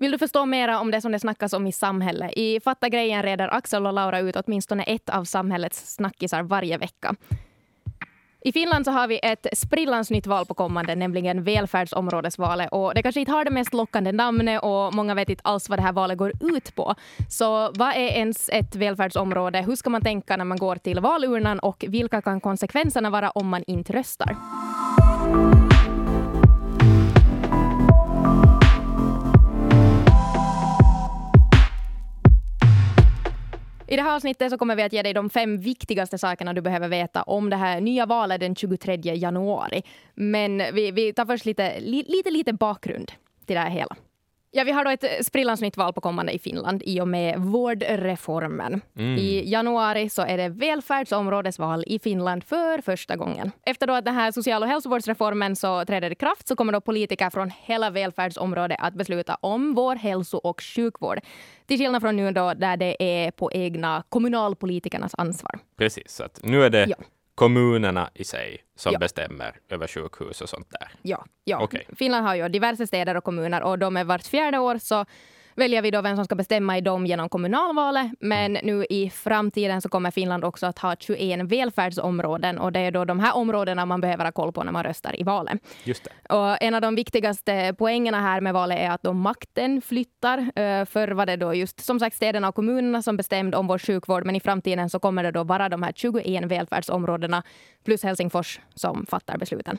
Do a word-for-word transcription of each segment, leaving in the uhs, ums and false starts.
Vill du förstå mera om det som det snackas om i samhället? I Fattagrejen reder Axel och Laura ut åtminstone ett av samhällets snackisar varje vecka. I Finland så har vi ett sprillans nytt val på kommande, nämligen välfärdsområdesvalet. Och det kanske inte har det mest lockande namnet och många vet inte alls vad det här valet går ut på. Så vad är ens ett välfärdsområde? Hur ska man tänka när man går till valurnan och vilka kan konsekvenserna vara om man inte röstar? I det här avsnittet så kommer vi att ge dig de fem viktigaste sakerna du behöver veta om det här nya valet den tjugotredje januari. Men vi, vi tar först lite, li, lite, lite bakgrund till det här hela. Ja, vi har då ett sprillans nytt val på kommande i Finland i och med vårdreformen. Mm. I januari så är det välfärdsområdesval i Finland för första gången. Efter då att den här social- och hälsovårdsreformen så träder i kraft så kommer då politiker från hela välfärdsområdet att besluta om vår hälso- och sjukvård. Till skillnad från nu då där det är på egna kommunalpolitikernas ansvar. Precis, så att nu är det... Ja. Kommunerna i sig som ja. bestämmer över sjukhus och sånt där. Ja, ja. Okay. Finland har ju diverse städer och kommuner och de är vart fjärde år så väljer vi då vem som ska bestämma i dem genom kommunalvalet. Men mm. nu i framtiden så kommer Finland också att ha tjugoett välfärdsområden och det är då de här områdena man behöver ha koll på när man röstar i valet. Just det. Och en av de viktigaste poängerna här med valet är att då makten flyttar. Förr var det då just som sagt städerna och kommunerna som bestämde om vår sjukvård, men i framtiden så kommer det då vara de här tjugoett välfärdsområdena plus Helsingfors som fattar besluten.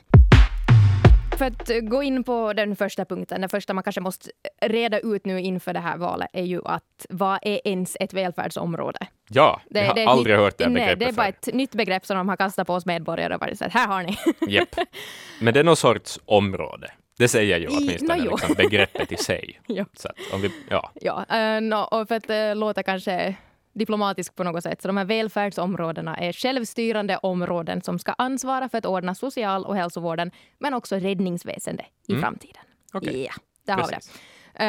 För att gå in på den första punkten, den första man kanske måste reda ut nu inför det här valet är ju att vad är ens ett välfärdsområde? Ja, det, jag har det aldrig nytt, hört det begreppet. Nej, det är bara ett nytt begrepp som de har kastat på oss medborgare och varit så här, här har ni. Yep. Men det är någon sorts område. Det säger ju åtminstone I, no, liksom begreppet i sig. Så att om vi, ja, ja uh, no, och för att uh, låta kanske... diplomatisk på något sätt. Så de här välfärdsområdena är självstyrande områden som ska ansvara för att ordna social- och hälsovården men också räddningsväsende i mm. framtiden. Okay. Ja, där har vi det.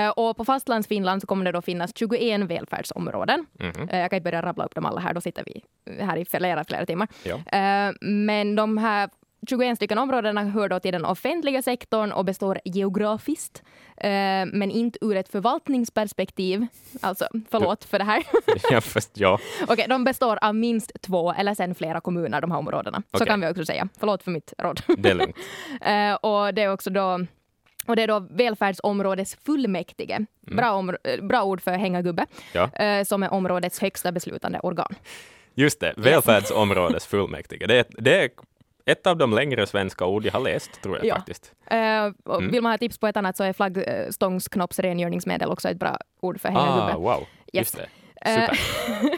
Uh, och på fastlandsfinland så kommer det då finnas tjugoett välfärdsområden. Mm. Uh, jag kan inte börja rabbla upp dem alla här, då sitter vi här i flera, flera timmar. Ja. Uh, men de här tjugoett stycken områdena hör då till den offentliga sektorn och består geografiskt, eh, men inte ur ett förvaltningsperspektiv. Alltså, förlåt för det här. Ja, fast ja. Okej, de består av minst två eller sen flera kommuner, de här områdena. Så okay. kan vi också säga. Förlåt för mitt råd. Det är lugnt. eh, och det är också då... Och det är då välfärdsområdes fullmäktige. Mm. Bra, om, bra ord för hängagubbe. Ja. Eh, som är områdets högsta beslutande organ. Just det. Välfärdsområdes fullmäktige. Det är... Det är... Ett av de längre svenska ord jag har läst, tror jag ja. faktiskt. Mm. Uh, vill man ha tips på ett annat så är flaggstångsknoppsrengöringsmedel också ett bra ord för hängagubbe. Ah, wow. Yes. Just det. Super. Uh,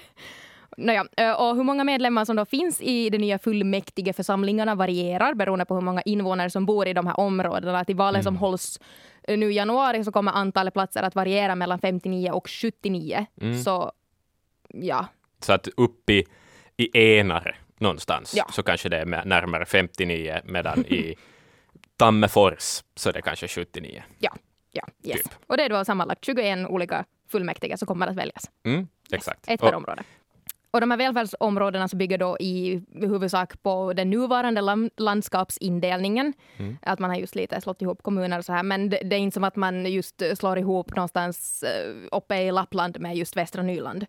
Naja, och hur många medlemmar som då finns i de nya fullmäktigeförsamlingarna varierar beroende på hur många invånare som bor i de här områdena. Till valet mm. som hålls nu i januari så kommer antalet platser att variera mellan femtionio och sjuttionio. Mm. Så, ja. Så att upp i, i enare. Någonstans ja. så kanske det är närmare femtionio medan i Tammefors så det är kanske sjuttionio. Ja, ja yes. typ. Och det är då sammanlagt tjugoett olika fullmäktige som kommer att väljas. Mm, exakt. Yes. Ett per område. Och de här välfärdsområdena så bygger då i huvudsak på den nuvarande lam- landskapsindelningen. Mm. Att man har just lite slått ihop kommuner och så här. Men det, det är inte som att man just slår ihop någonstans uppe i Lappland med just Västra Nyland.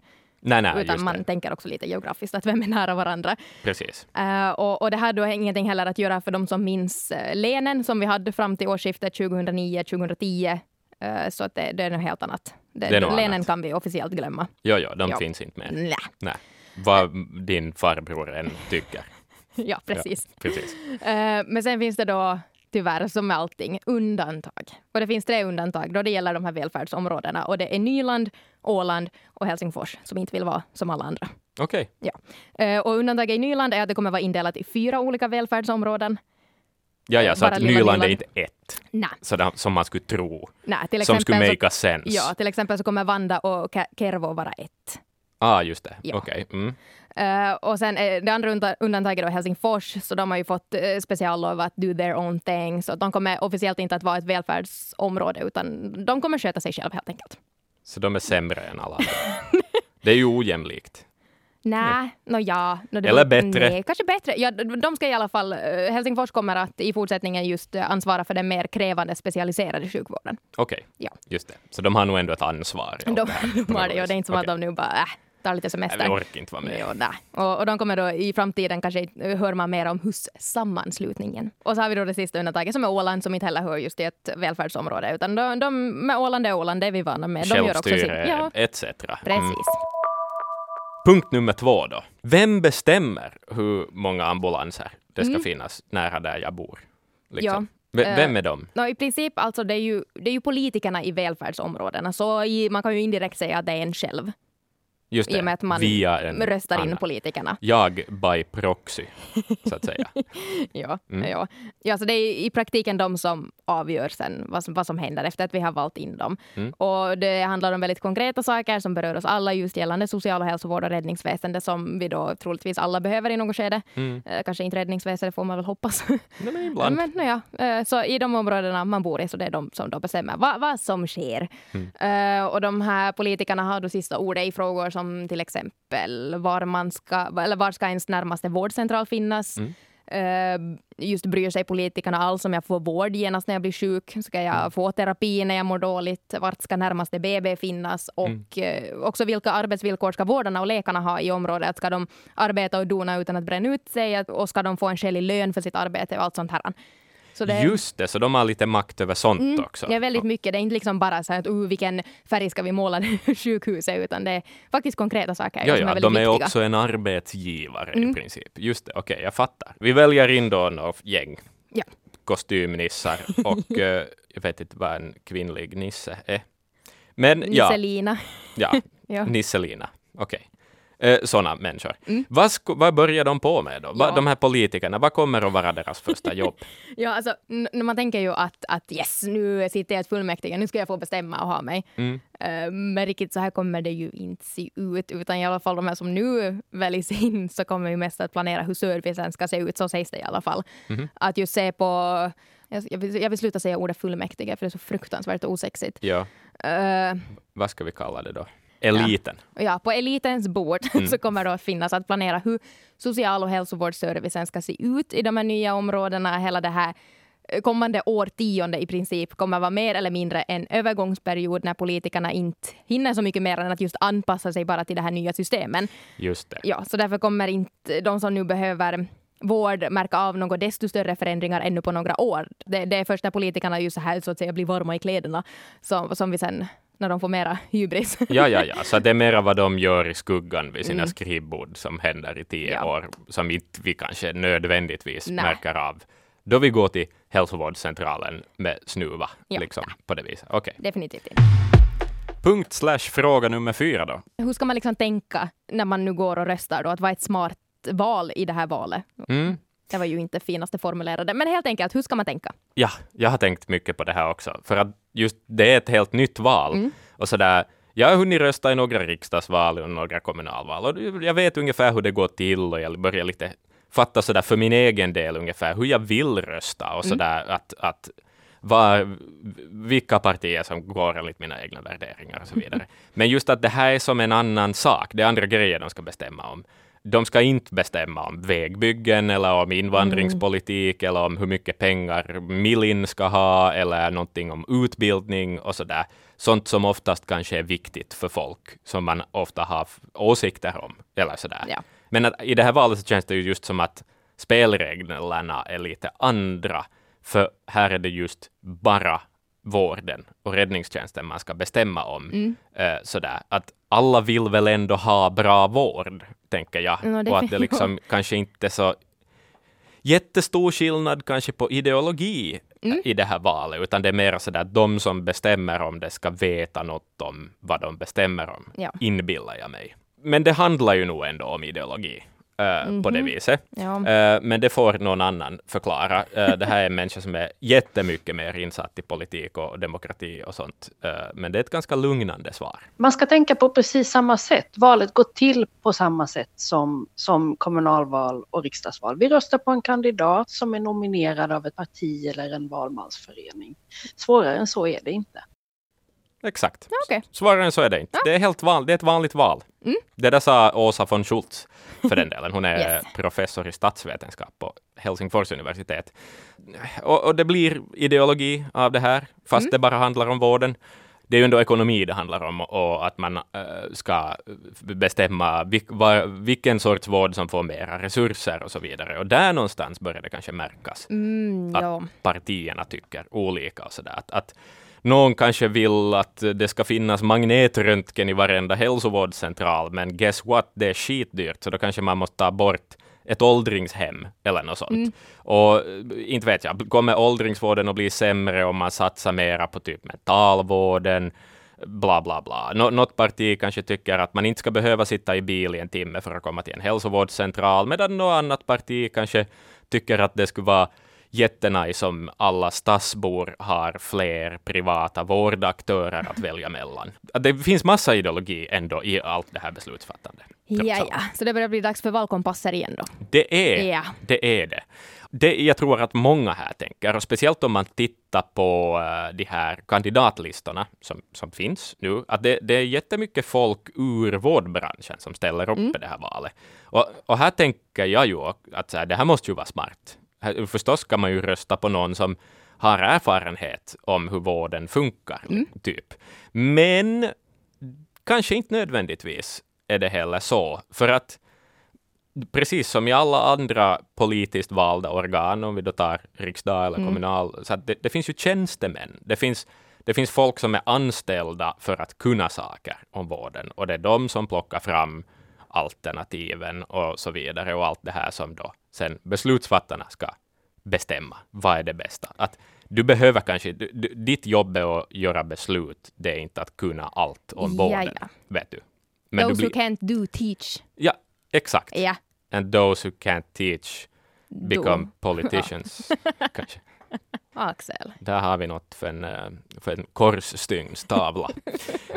Nej, nej, utan man det. tänker också lite geografiskt att vem är nära varandra. Precis. Uh, och, och det här då har ingenting heller att göra för de som minns uh, länen som vi hade fram till årsskiftet tjugohundranio tjugohundratio. Uh, så att det, det är något helt annat. Det, det är länen annat. Kan vi officiellt glömma. Ja, ja, de ja. finns inte mer. Nej. nej. Vad din farbror än tycker. ja, precis. Ja, precis. Uh, men sen finns det då tyvärr som med allting undantag. Och det finns tre undantag då det gäller de här välfärdsområdena. Och det är Nyland, Åland och Helsingfors som inte vill vara som alla andra. Okej. Okay. Ja. Och undantaget i Nyland är att det kommer vara indelat i fyra olika välfärdsområden. Ja, ja, så bara att Nyland, Nyland är inte ett. Nej. Sådär, som man skulle tro. Nej, till exempel, som skulle make a sense. Ja, till exempel så kommer Vanda och Kervo vara ett. Ah, just det. Ja. Okej. Okay. Mm. Uh, och sen det andra undantaget då Helsingfors, så de har ju fått uh, speciallov att do their own thing. Så de kommer officiellt inte att vara ett välfärdsområde utan de kommer sköta sig själva helt enkelt. Så de är sämre än alla andra. Det är ju ojämlikt. Nej, no ja. No, det Eller var, bättre. Nej, kanske bättre. Ja, de ska i alla fall, Helsingfors kommer att i fortsättningen just ansvara för den mer krävande specialiserade sjukvården. Okej, okay. Ja. Just det. Så de har nog ändå ett ansvar. Ja, de, de har det, ja, det är inte som okay. att de nu bara äh, tar lite semester. Nej, vi orkar inte vara med. Jo, nej. Och, och de kommer då i framtiden kanske hör man mer om hussammanslutningen. Och så har vi då det sista undantaget som är Åland, som inte heller hör just i ett välfärdsområde. Utan de, de med Åland är Åland, det är vi vana med. De gör också sin, ja, et cetera. Precis. Mm. Punkt nummer två då. Vem bestämmer hur många ambulanser det ska mm. finnas nära där jag bor? Liksom. Ja. V- vem är de? No, i princip, alltså, det är ju, det är ju politikerna i välfärdsområdena. Så i, man kan ju indirekt säga att det är en själv. Just det, i och med att man röstar annan. In politikerna. Jag by proxy, så att säga. ja, mm. ja. ja, så det är i praktiken de som avgör sen vad som, vad som händer efter att vi har valt in dem. Mm. Och det handlar om väldigt konkreta saker som berör oss alla, just gällande social- och hälsovård och räddningsväsende, som vi då troligtvis alla behöver i något skede. Mm. Eh, kanske inte räddningsväsende, får man väl hoppas. Nej, men ibland. Men, nej, ja. eh, så i de områdena man bor i, så det är de som då bestämmer vad, vad som sker. Mm. Eh, och de här politikerna har då sista ordet i frågor som till exempel var, man ska, eller var ska ens närmaste vårdcentral finnas. Mm. Uh, just bryr sig politikerna alls om jag får vård genast när jag blir sjuk. Ska jag mm. få terapi när jag mår dåligt? Vart ska närmaste B B finnas? Och mm. uh, också vilka arbetsvillkor ska vårdarna och läkarna ha i området? Ska de arbeta och dona utan att bränna ut sig? Och ska de få en skälig lön för sitt arbete och allt sånt här? Så det, just det, så de har lite makt över sånt mm, också. Det är väldigt mycket, det är inte liksom bara så här att oh, vilken färg ska vi måla sjukhuset, utan det är faktiskt konkreta saker jo, som ja, är väldigt viktiga. Ja, de är också en arbetsgivare mm. i princip. Just det, okej, okay, jag fattar. Vi väljer in då en gäng ja. kostymnissar och jag vet inte vad en kvinnlig nisse är. Men, Nisselina. Ja, ja. Nisselina, okej. Okay. Sådana människor. Mm. Vad, sko- vad börjar de på med då? Va- ja. De här politikerna, vad kommer att vara deras första jobb? ja, alltså, n- man tänker ju att, att yes, nu sitter jag i ett fullmäktige, nu ska jag få bestämma och ha mig. Mm. Uh, men riktigt så här kommer det ju inte se ut, utan i alla fall de här som nu väljs in, så kommer ju mest att planera hur servicen ska se ut, så sägs det i alla fall. Mm. Att ju se på... Jag vill, jag vill sluta säga ordet fullmäktige, för det är så fruktansvärt osexigt. Ja. Uh, vad ska vi kalla det då? Eliten. Ja. ja, på elitens bord mm. så kommer det att finnas att planera hur social- och hälsovårdsservicen ska se ut i de här nya områdena. Hela det här kommande årtionde i princip kommer vara mer eller mindre en övergångsperiod när politikerna inte hinner så mycket mer än att just anpassa sig bara till det här nya systemen. Just det. Ja, så därför kommer inte de som nu behöver vård märka av något desto större förändringar ännu på några år. Det, det är först när politikerna just så här, så att säga, blir varma i kläderna som, som vi sen... när de får mera hybris. ja, ja, ja. Så det är mera vad de gör i skuggan vid sina mm. skrivbord som händer i tio ja. år, som inte vi kanske nödvändigtvis Nä. märker av. Då vi går till hälsovårdscentralen med snuva, ja, liksom, ja. på det viset. Okay. Definitivt. Punkt slash fråga nummer fyra då. Hur ska man liksom tänka när man nu går och röstar då? Att vara ett smart val i det här valet? Mm. Det var ju inte finaste formulerade, men helt enkelt, hur ska man tänka? Ja, jag har tänkt mycket på det här också, för att just det är ett helt nytt val. Mm. Och sådär, jag har hunnit rösta i några riksdagsval och några kommunalval, och jag vet ungefär hur det går till, och jag börjar lite fatta sådär för min egen del ungefär hur jag vill rösta, och sådär mm. att, att var, vilka partier som går enligt mina egna värderingar och så vidare. Men just att det här är som en annan sak, det är andra grejer de ska bestämma om. De ska inte bestämma om vägbyggen eller om invandringspolitik mm. eller om hur mycket pengar Milin ska ha eller någonting om utbildning och sådär. Sånt som oftast kanske är viktigt för folk som man ofta har åsikter om eller sådär. Ja. Men att, i det här valet så känns det ju just som att spelreglerna är lite andra, för här är det just bara vården och räddningstjänsten man ska bestämma om. Mm. Eh, sådär. Att alla vill väl ändå ha bra vård, tänker jag. Ja, det och att det liksom kanske inte är så jättestor skillnad kanske på ideologi mm. i det här valet, utan det är mer sådär att de som bestämmer om det ska veta något om vad de bestämmer om, ja. inbillar jag mig. Men det handlar ju nog ändå om ideologi. Uh, mm-hmm. på det viset. Ja. Uh, men det får någon annan förklara. Uh, det här är en människa som är jättemycket mer insatt i politik och demokrati och sånt. Uh, men det är ett ganska lugnande svar. Man ska tänka på precis samma sätt. Valet går till på samma sätt som, som kommunalval och riksdagsval. Vi röstar på en kandidat som är nominerad av ett parti eller en valmansförening. Svårare än så är det inte. Exakt. Okay. Svårare än så är det inte. Ja. Det är helt van, det är ett vanligt val. Mm. Det där sa Åsa von Schultz för den delen. Hon är yes. professor i statsvetenskap på Helsingfors universitet. Och, och det blir ideologi av det här, fast mm. det bara handlar om vården. Det är ju ändå ekonomi det handlar om och att man äh, ska bestämma vilk, var, vilken sorts vård som får mera resurser och så vidare. Och där någonstans börjar det kanske märkas mm, att ja. partierna tycker olika och sådär. Att, att någon kanske vill att det ska finnas magnetröntgen i varenda hälsovårdscentral, men guess what, det är skitdyrt, så då kanske man måste ta bort ett åldringshem eller något sånt. Mm. Och inte vet jag, kommer åldringsvården att bli sämre om man satsar mera på typ mentalvården, bla bla bla. Nå- något parti kanske tycker att man inte ska behöva sitta i bil i en timme för att komma till en hälsovårdscentral, medan något annat parti kanske tycker att det skulle vara jättenice om alla stadsbor har fler privata vårdaktörer att välja mellan. Det finns massa ideologi ändå i allt det här beslutsfattande. Ja, ja. Så det börjar bli dags för valkompasser igen då? Det är, ja. det är det. Det jag tror att många här tänker, och speciellt om man tittar på de här kandidatlistorna som, som finns nu, att det, det är jättemycket folk ur vårdbranschen som ställer upp i mm. det här valet. Och, och här tänker jag ju att så här, det här måste ju vara smart. Förstås ska man ju rösta på någon som har erfarenhet om hur vården funkar, mm. typ. Men kanske inte nödvändigtvis är det heller så. För att precis som i alla andra politiskt valda organ, om vi då tar riksdag eller kommunal, mm. så att det, det finns ju tjänstemän. Det finns, det finns folk som är anställda för att kunna saker om vården. Och det är de som plockar fram alternativen och så vidare och allt det här som då sen beslutsfattarna ska bestämma vad är det bästa. Att du behöver kanske, du, ditt jobb är att göra beslut, det är inte att kunna allt om vården, vet du. Men those du blir, who can't do teach. Ja, exakt. Yeah. And those who can't teach become do. politicians. kanske. Axel. Där har vi något för en, för en korsstygnstavla.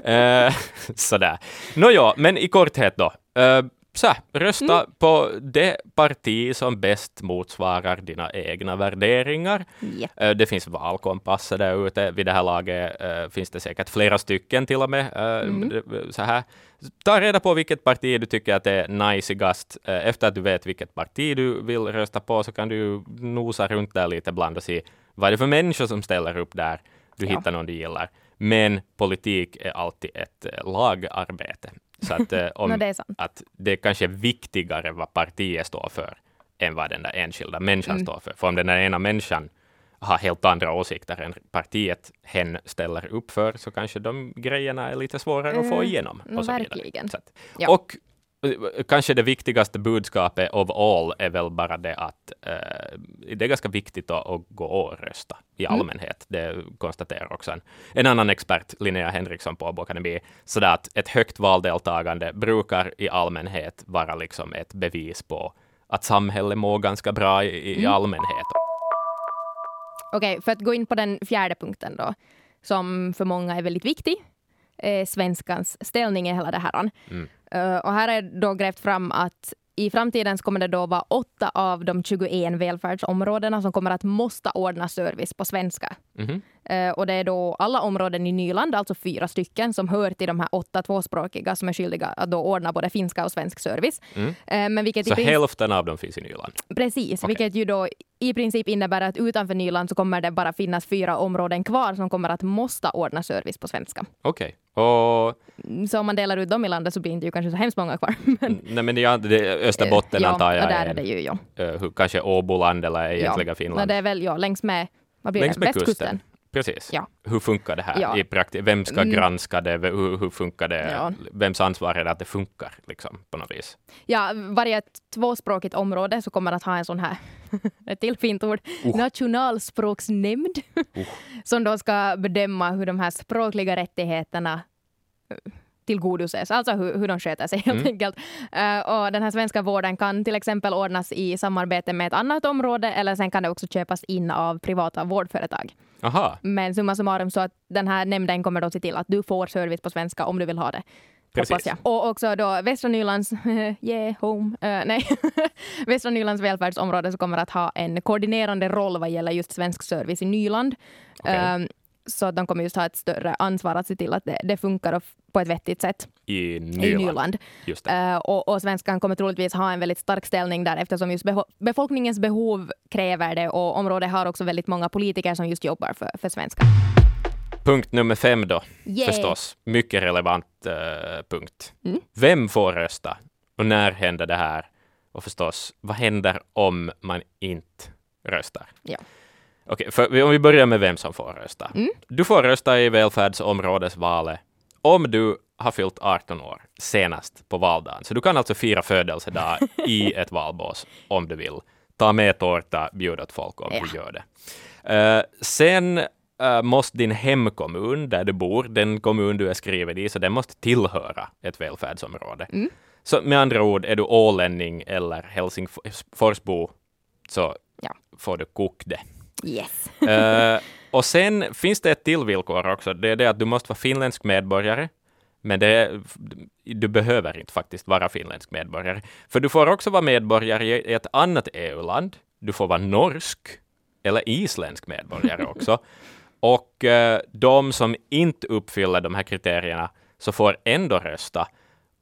eh, sådär. Nåja, men i korthet då. Eh, så här, rösta mm. på det parti som bäst motsvarar dina egna värderingar. Yep. Eh, det finns valkompasser där ute. Vid det här laget eh, finns det säkert flera stycken till och med. Eh, mm. så här. Ta reda på vilket parti du tycker att är najsigast. Eh, efter att du vet vilket parti du vill rösta på så kan du nosa runt där lite bland och se vad är det för människor som ställer upp där? Du ja. hittar någon du gillar. Men politik är alltid ett lagarbete. Så att, eh, om, no, det är sant. Att det är kanske viktigare vad partiet står för än vad den där enskilda människan mm. står för. För om den där ena människan har helt andra åsikter än partiet hen ställer upp för, så kanske de grejerna är lite svårare mm. att få igenom. Och no, så verkligen. Så att, ja. Och kanske det viktigaste budskapet of all är väl bara det att eh, det är ganska viktigt att, att gå och rösta i allmänhet. Mm. Det konstaterar också en, en annan expert, Linnea Henriksson på Åbo Akademi, så att ett högt valdeltagande brukar i allmänhet vara liksom ett bevis på att samhället mår ganska bra i, i mm. allmänhet. Okej, okay, för att gå in på den fjärde punkten då, som för många är väldigt viktig, eh, svenskans ställning i hela det här. Mm. Uh, och här är då grävt fram att i framtiden kommer det då vara åtta av de tjugoett välfärdsområdena som kommer att måste ordna service på svenska. Mm. Uh, och det är då alla områden i Nyland, alltså fyra stycken, som hör till de här åtta tvåspråkiga som är skyldiga att då ordna både finska och svensk service. Mm. Uh, men vilket så princip... hälften av dem finns i Nyland? Precis, okay. Vilket ju då i princip innebär att utanför Nyland så kommer det bara finnas fyra områden kvar som kommer att måste ordna service på svenska. Okej. Okay. Och... Så om man delar ut dem i landet så blir det ju kanske så hemskt många kvar. men... Nej, men det är Österbotten uh, antar jag. Ja, där är det ju, ja. Uh, kanske Åbo land eller egentligen ja. Finland. Ja, det är väl, ja, längs med, vad blir längs det? Med västkusten. Kusten. Precis. Ja. Hur funkar det här ja. i praktiken? Vem ska granska det? Hur, hur funkar det? Ja. Vems ansvar är det att det funkar liksom, på något vis? Ja, varje tvåspråkigt område så kommer att ha en sån här, ett till fint ord, uh. nationalspråksnämnd. Uh. Som då ska bedöma hur de här språkliga rättigheterna tillgodoses. Alltså hur, hur de sköter sig helt mm. enkelt. Uh, och den här svenska vården kan till exempel ordnas i samarbete med ett annat område eller sen kan det också köpas in av privata vårdföretag. Aha. Men summa summarum så att den här nämnden kommer då se till att du får service på svenska om du vill ha det. Precis. Och också då Västra Nylands yeah, home, uh, nej. Västra Nylands välfärdsområde så kommer att ha en koordinerande roll vad gäller just svensk service i Nyland. Okay. Um, så att de kommer just ha ett större ansvar att se till att det, det funkar på ett vettigt sätt i Nyland. I Nyland. Just det. Uh, och, och svenskan kommer troligtvis ha en väldigt stark ställning där, eftersom just beho- befolkningens behov kräver det, och området har också väldigt många politiker som just jobbar för, för svenskan. Punkt nummer fem då, Yay. förstås. Mycket relevant uh, punkt. Mm. Vem får rösta? Och när händer det här? Och förstås, vad händer om man inte röstar? Ja. Okej, för om vi börjar med vem som får rösta. Mm. Du får rösta i välfärdsområdesvalet om du har fyllt arton år senast på valdagen. Så du kan alltså fira födelsedag i ett valbås om du vill. Ta med tårta, bjud åt folk om ja. du gör det. Uh, sen uh, måste din hemkommun där du bor, den kommun du är skriven i, så den måste tillhöra ett välfärdsområde. Mm. Så med andra ord, är du ålänning eller Helsingforsbo så ja. får du koka det. Yes. uh, och sen finns det ett till villkor också. Det är det att du måste vara finländsk medborgare. Men det, du behöver inte faktiskt vara finländsk medborgare. För du får också vara medborgare i ett annat E U-land. Du får vara norsk eller isländsk medborgare också. Och uh, de som inte uppfyller de här kriterierna så får ändå rösta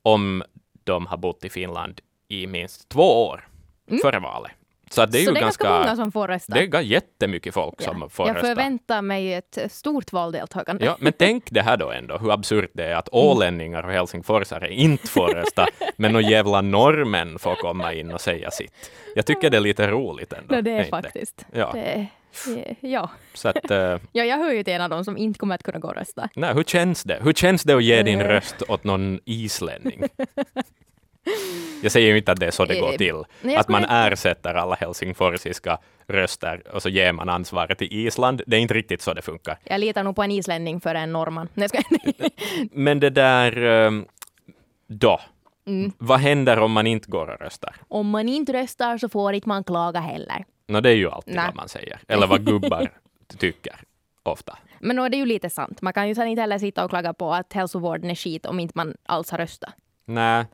om de har bott i Finland i minst två år mm. före valet. Så det är, så ju det är ganska, ganska många som får rösta. Det är jättemycket folk ja. som får jag rösta. Jag förväntar mig ett stort valdeltagande. Ja, men tänk det här då ändå, hur absurt det är att ålänningar och helsingforsare inte får rösta, men någon jävla normen får komma in och säga sitt. Jag tycker det är lite roligt ändå. No, det är inte. faktiskt. Ja. Det, det, ja. Så att, uh, ja, jag hör ju till en av dem som inte kommer att kunna gå och rösta. Nej, hur känns det? Hur känns det att ge din röst åt någon islänning? Jag säger ju inte att det är så det går till. Nej, att man inte ersätter alla helsingforsiska röster och så ger man ansvaret till Island. Det är inte riktigt så det funkar. Jag litar nog på en islänning för en norrman. Nej, ska jag... Men det där då. Mm. Vad händer om man inte går och röstar? Om man inte röstar så får inte man klaga heller. No, det är ju alltid Nej. vad man säger. Eller vad gubbar tycker. Ofta. Men då är det ju lite sant. Man kan ju inte heller sitta och klaga på att hälsovården är skit om inte man alls har röstat. Nej.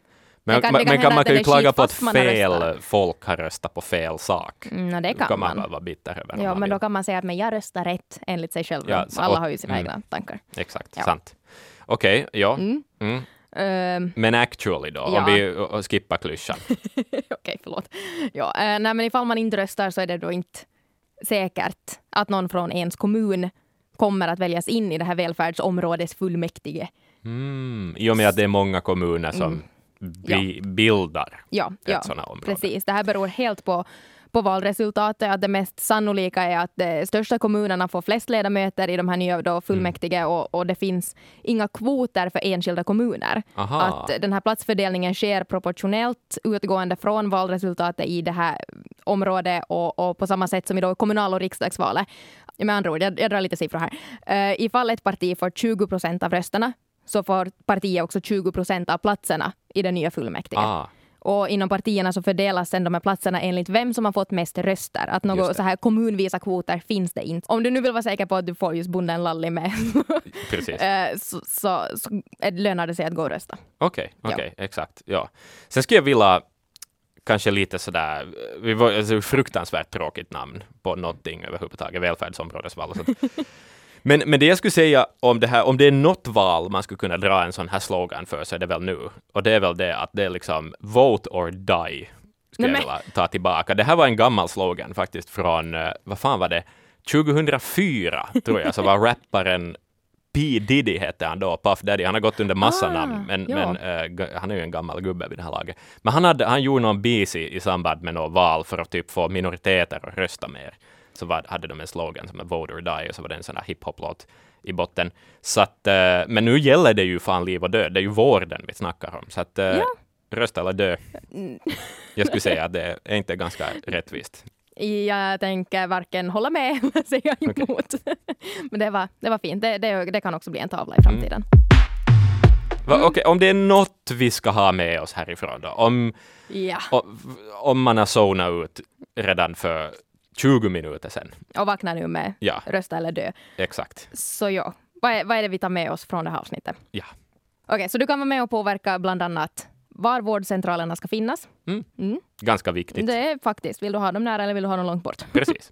Men, kan, men kan kan man kan ju klaga på att fel folk har röstat på fel sak. Mm, no, det kan, kan man. man vara bitter över. Ja, men då kan man säga att men jag röstar rätt enligt sig själv. Ja, så, alla har ju sina mm, egna tankar. Exakt, ja. sant. Okej, okay, ja. Mm. Mm. Um, men actually då, ja. om vi skippar klyschan. Okej, okay, förlåt. Ja, äh, nej, men ifall man inte röstar så är det då inte säkert att någon från ens kommun kommer att väljas in i det här välfärdsområdes fullmäktige. Mm, i och med att det är många kommuner som... Mm. Vi ja. bildar ja, ett ja, sådant område. Precis. Det här beror helt på, på valresultatet. Att det mest sannolika är att de största kommunerna får flest ledamöter i de här nya då, fullmäktige mm. och, och det finns inga kvoter för enskilda kommuner. Aha. Att den här platsfördelningen sker proportionellt utgående från valresultatet i det här området och, och på samma sätt som i då kommunal- och riksdagsvalet. Med andra ord, jag, jag drar lite siffror här. Uh, ifall ett parti får tjugo procent av rösterna så får partiet också tjugo procent av platserna i det nya fullmäktige. Ah. Och inom partierna så fördelas sedan de här platserna enligt vem som har fått mest röster. Att några så här kommunvisa kvoter finns det inte. Om du nu vill vara säker på att du får just bonden Lalli med så, så, så lönar det sig att gå och rösta. Okej, okay, okay, ja. exakt. Ja. Sen skulle jag vilja kanske lite sådär, vi var alltså, fruktansvärt tråkigt namn på någonting överhuvudtaget, välfärdsområdesval. Så att, Men, men det jag skulle säga om det här, om det är något val man skulle kunna dra en sån här slogan för så är det väl nu. Och det är väl det att det är liksom vote or die ska Nej, jag vilja ta tillbaka. Det här var en gammal slogan faktiskt från, vad fan var det? tjugohundrafyra tror jag, så var rapparen P. Diddy hette han då, Puff Daddy. Han har gått under massa ah, namn, men, men uh, han är ju en gammal gubbe vid det här laget. Men han, hade, han gjorde någon bis i, i samband med något val för att typ få minoriteter att rösta mer. Så var, hade de en slogan som är vote or die och så var det en sån här hiphop-låt i botten. Så att, men nu gäller det ju fan liv och död. Det är ju vården vi snackar om. Så att, ja. rösta eller dö. Jag skulle säga att det är inte ganska rättvist. Jag tänker varken hålla med eller säga emot. Okay. Men det var, det var fint. Det, det, det kan också bli en tavla i framtiden. Mm. Va, mm. Okej, om det är något vi ska ha med oss härifrån då. Om, ja. om, om man har zonat ut redan för tjugo minuter sen. Och vakna nu med ja. rösta eller dö. Exakt. Så ja, vad är, vad är det vi tar med oss från det här avsnittet? Ja. Okej, så du kan vara med och påverka bland annat var vårdcentralerna ska finnas. Mm. Mm. Ganska viktigt. Det är faktiskt. Vill du ha dem nära eller vill du ha dem långt bort? Precis.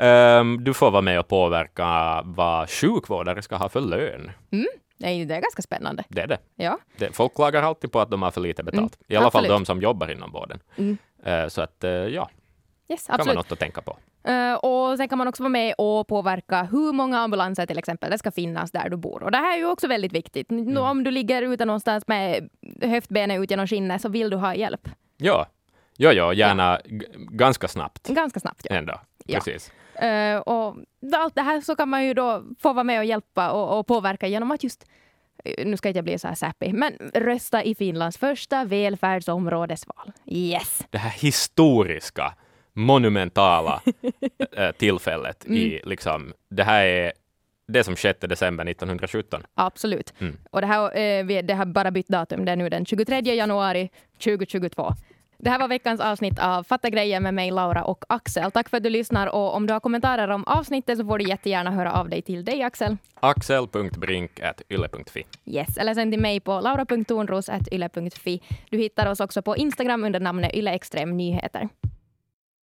Um, du får vara med och påverka vad sjukvårdare ska ha för lön. Mm. Nej, det är ganska spännande. Det är det. Ja. det. Folk klagar alltid på att de har för lite betalt. Mm, I alla absolut. fall de som jobbar inom vården. Mm. Uh, så att, uh, ja. Yes, kan man något att tänka på. Uh, och sen kan man också vara med och påverka hur många ambulanser till exempel det ska finnas där du bor. Och det här är ju också väldigt viktigt. Mm. Om du ligger ute någonstans med höftbenen ut genom skinnet så vill du ha hjälp. Ja, ja, ja gärna ja. G- ganska snabbt. Ganska snabbt, ja. Ändå. Ja. Precis. Uh, och allt det här så kan man ju då få vara med och hjälpa och, och påverka genom att just, nu ska jag inte bli så här sappig, men rösta i Finlands första välfärdsområdesval. Yes! Det här historiska, monumentala äh, tillfället mm. i liksom, det här är det som sjätte december nittonhundrasjutton. Absolut. Mm. Och det här, eh, det här bara bytt datum, det är nu den tjugotredje januari tjugohundratjugotvå. Det här var veckans avsnitt av Fattagrejen med mig, Laura och Axel. Tack för att du lyssnar, och om du har kommentarer om avsnittet så får du jättegärna höra av dig till dig, Axel. axel punkt brink snabel-a ylle punkt fi. Yes, eller sen till mig på laura punkt tornros snabel-a ylle punkt fi. Du hittar oss också på Instagram under namnet yle extrem nyheter.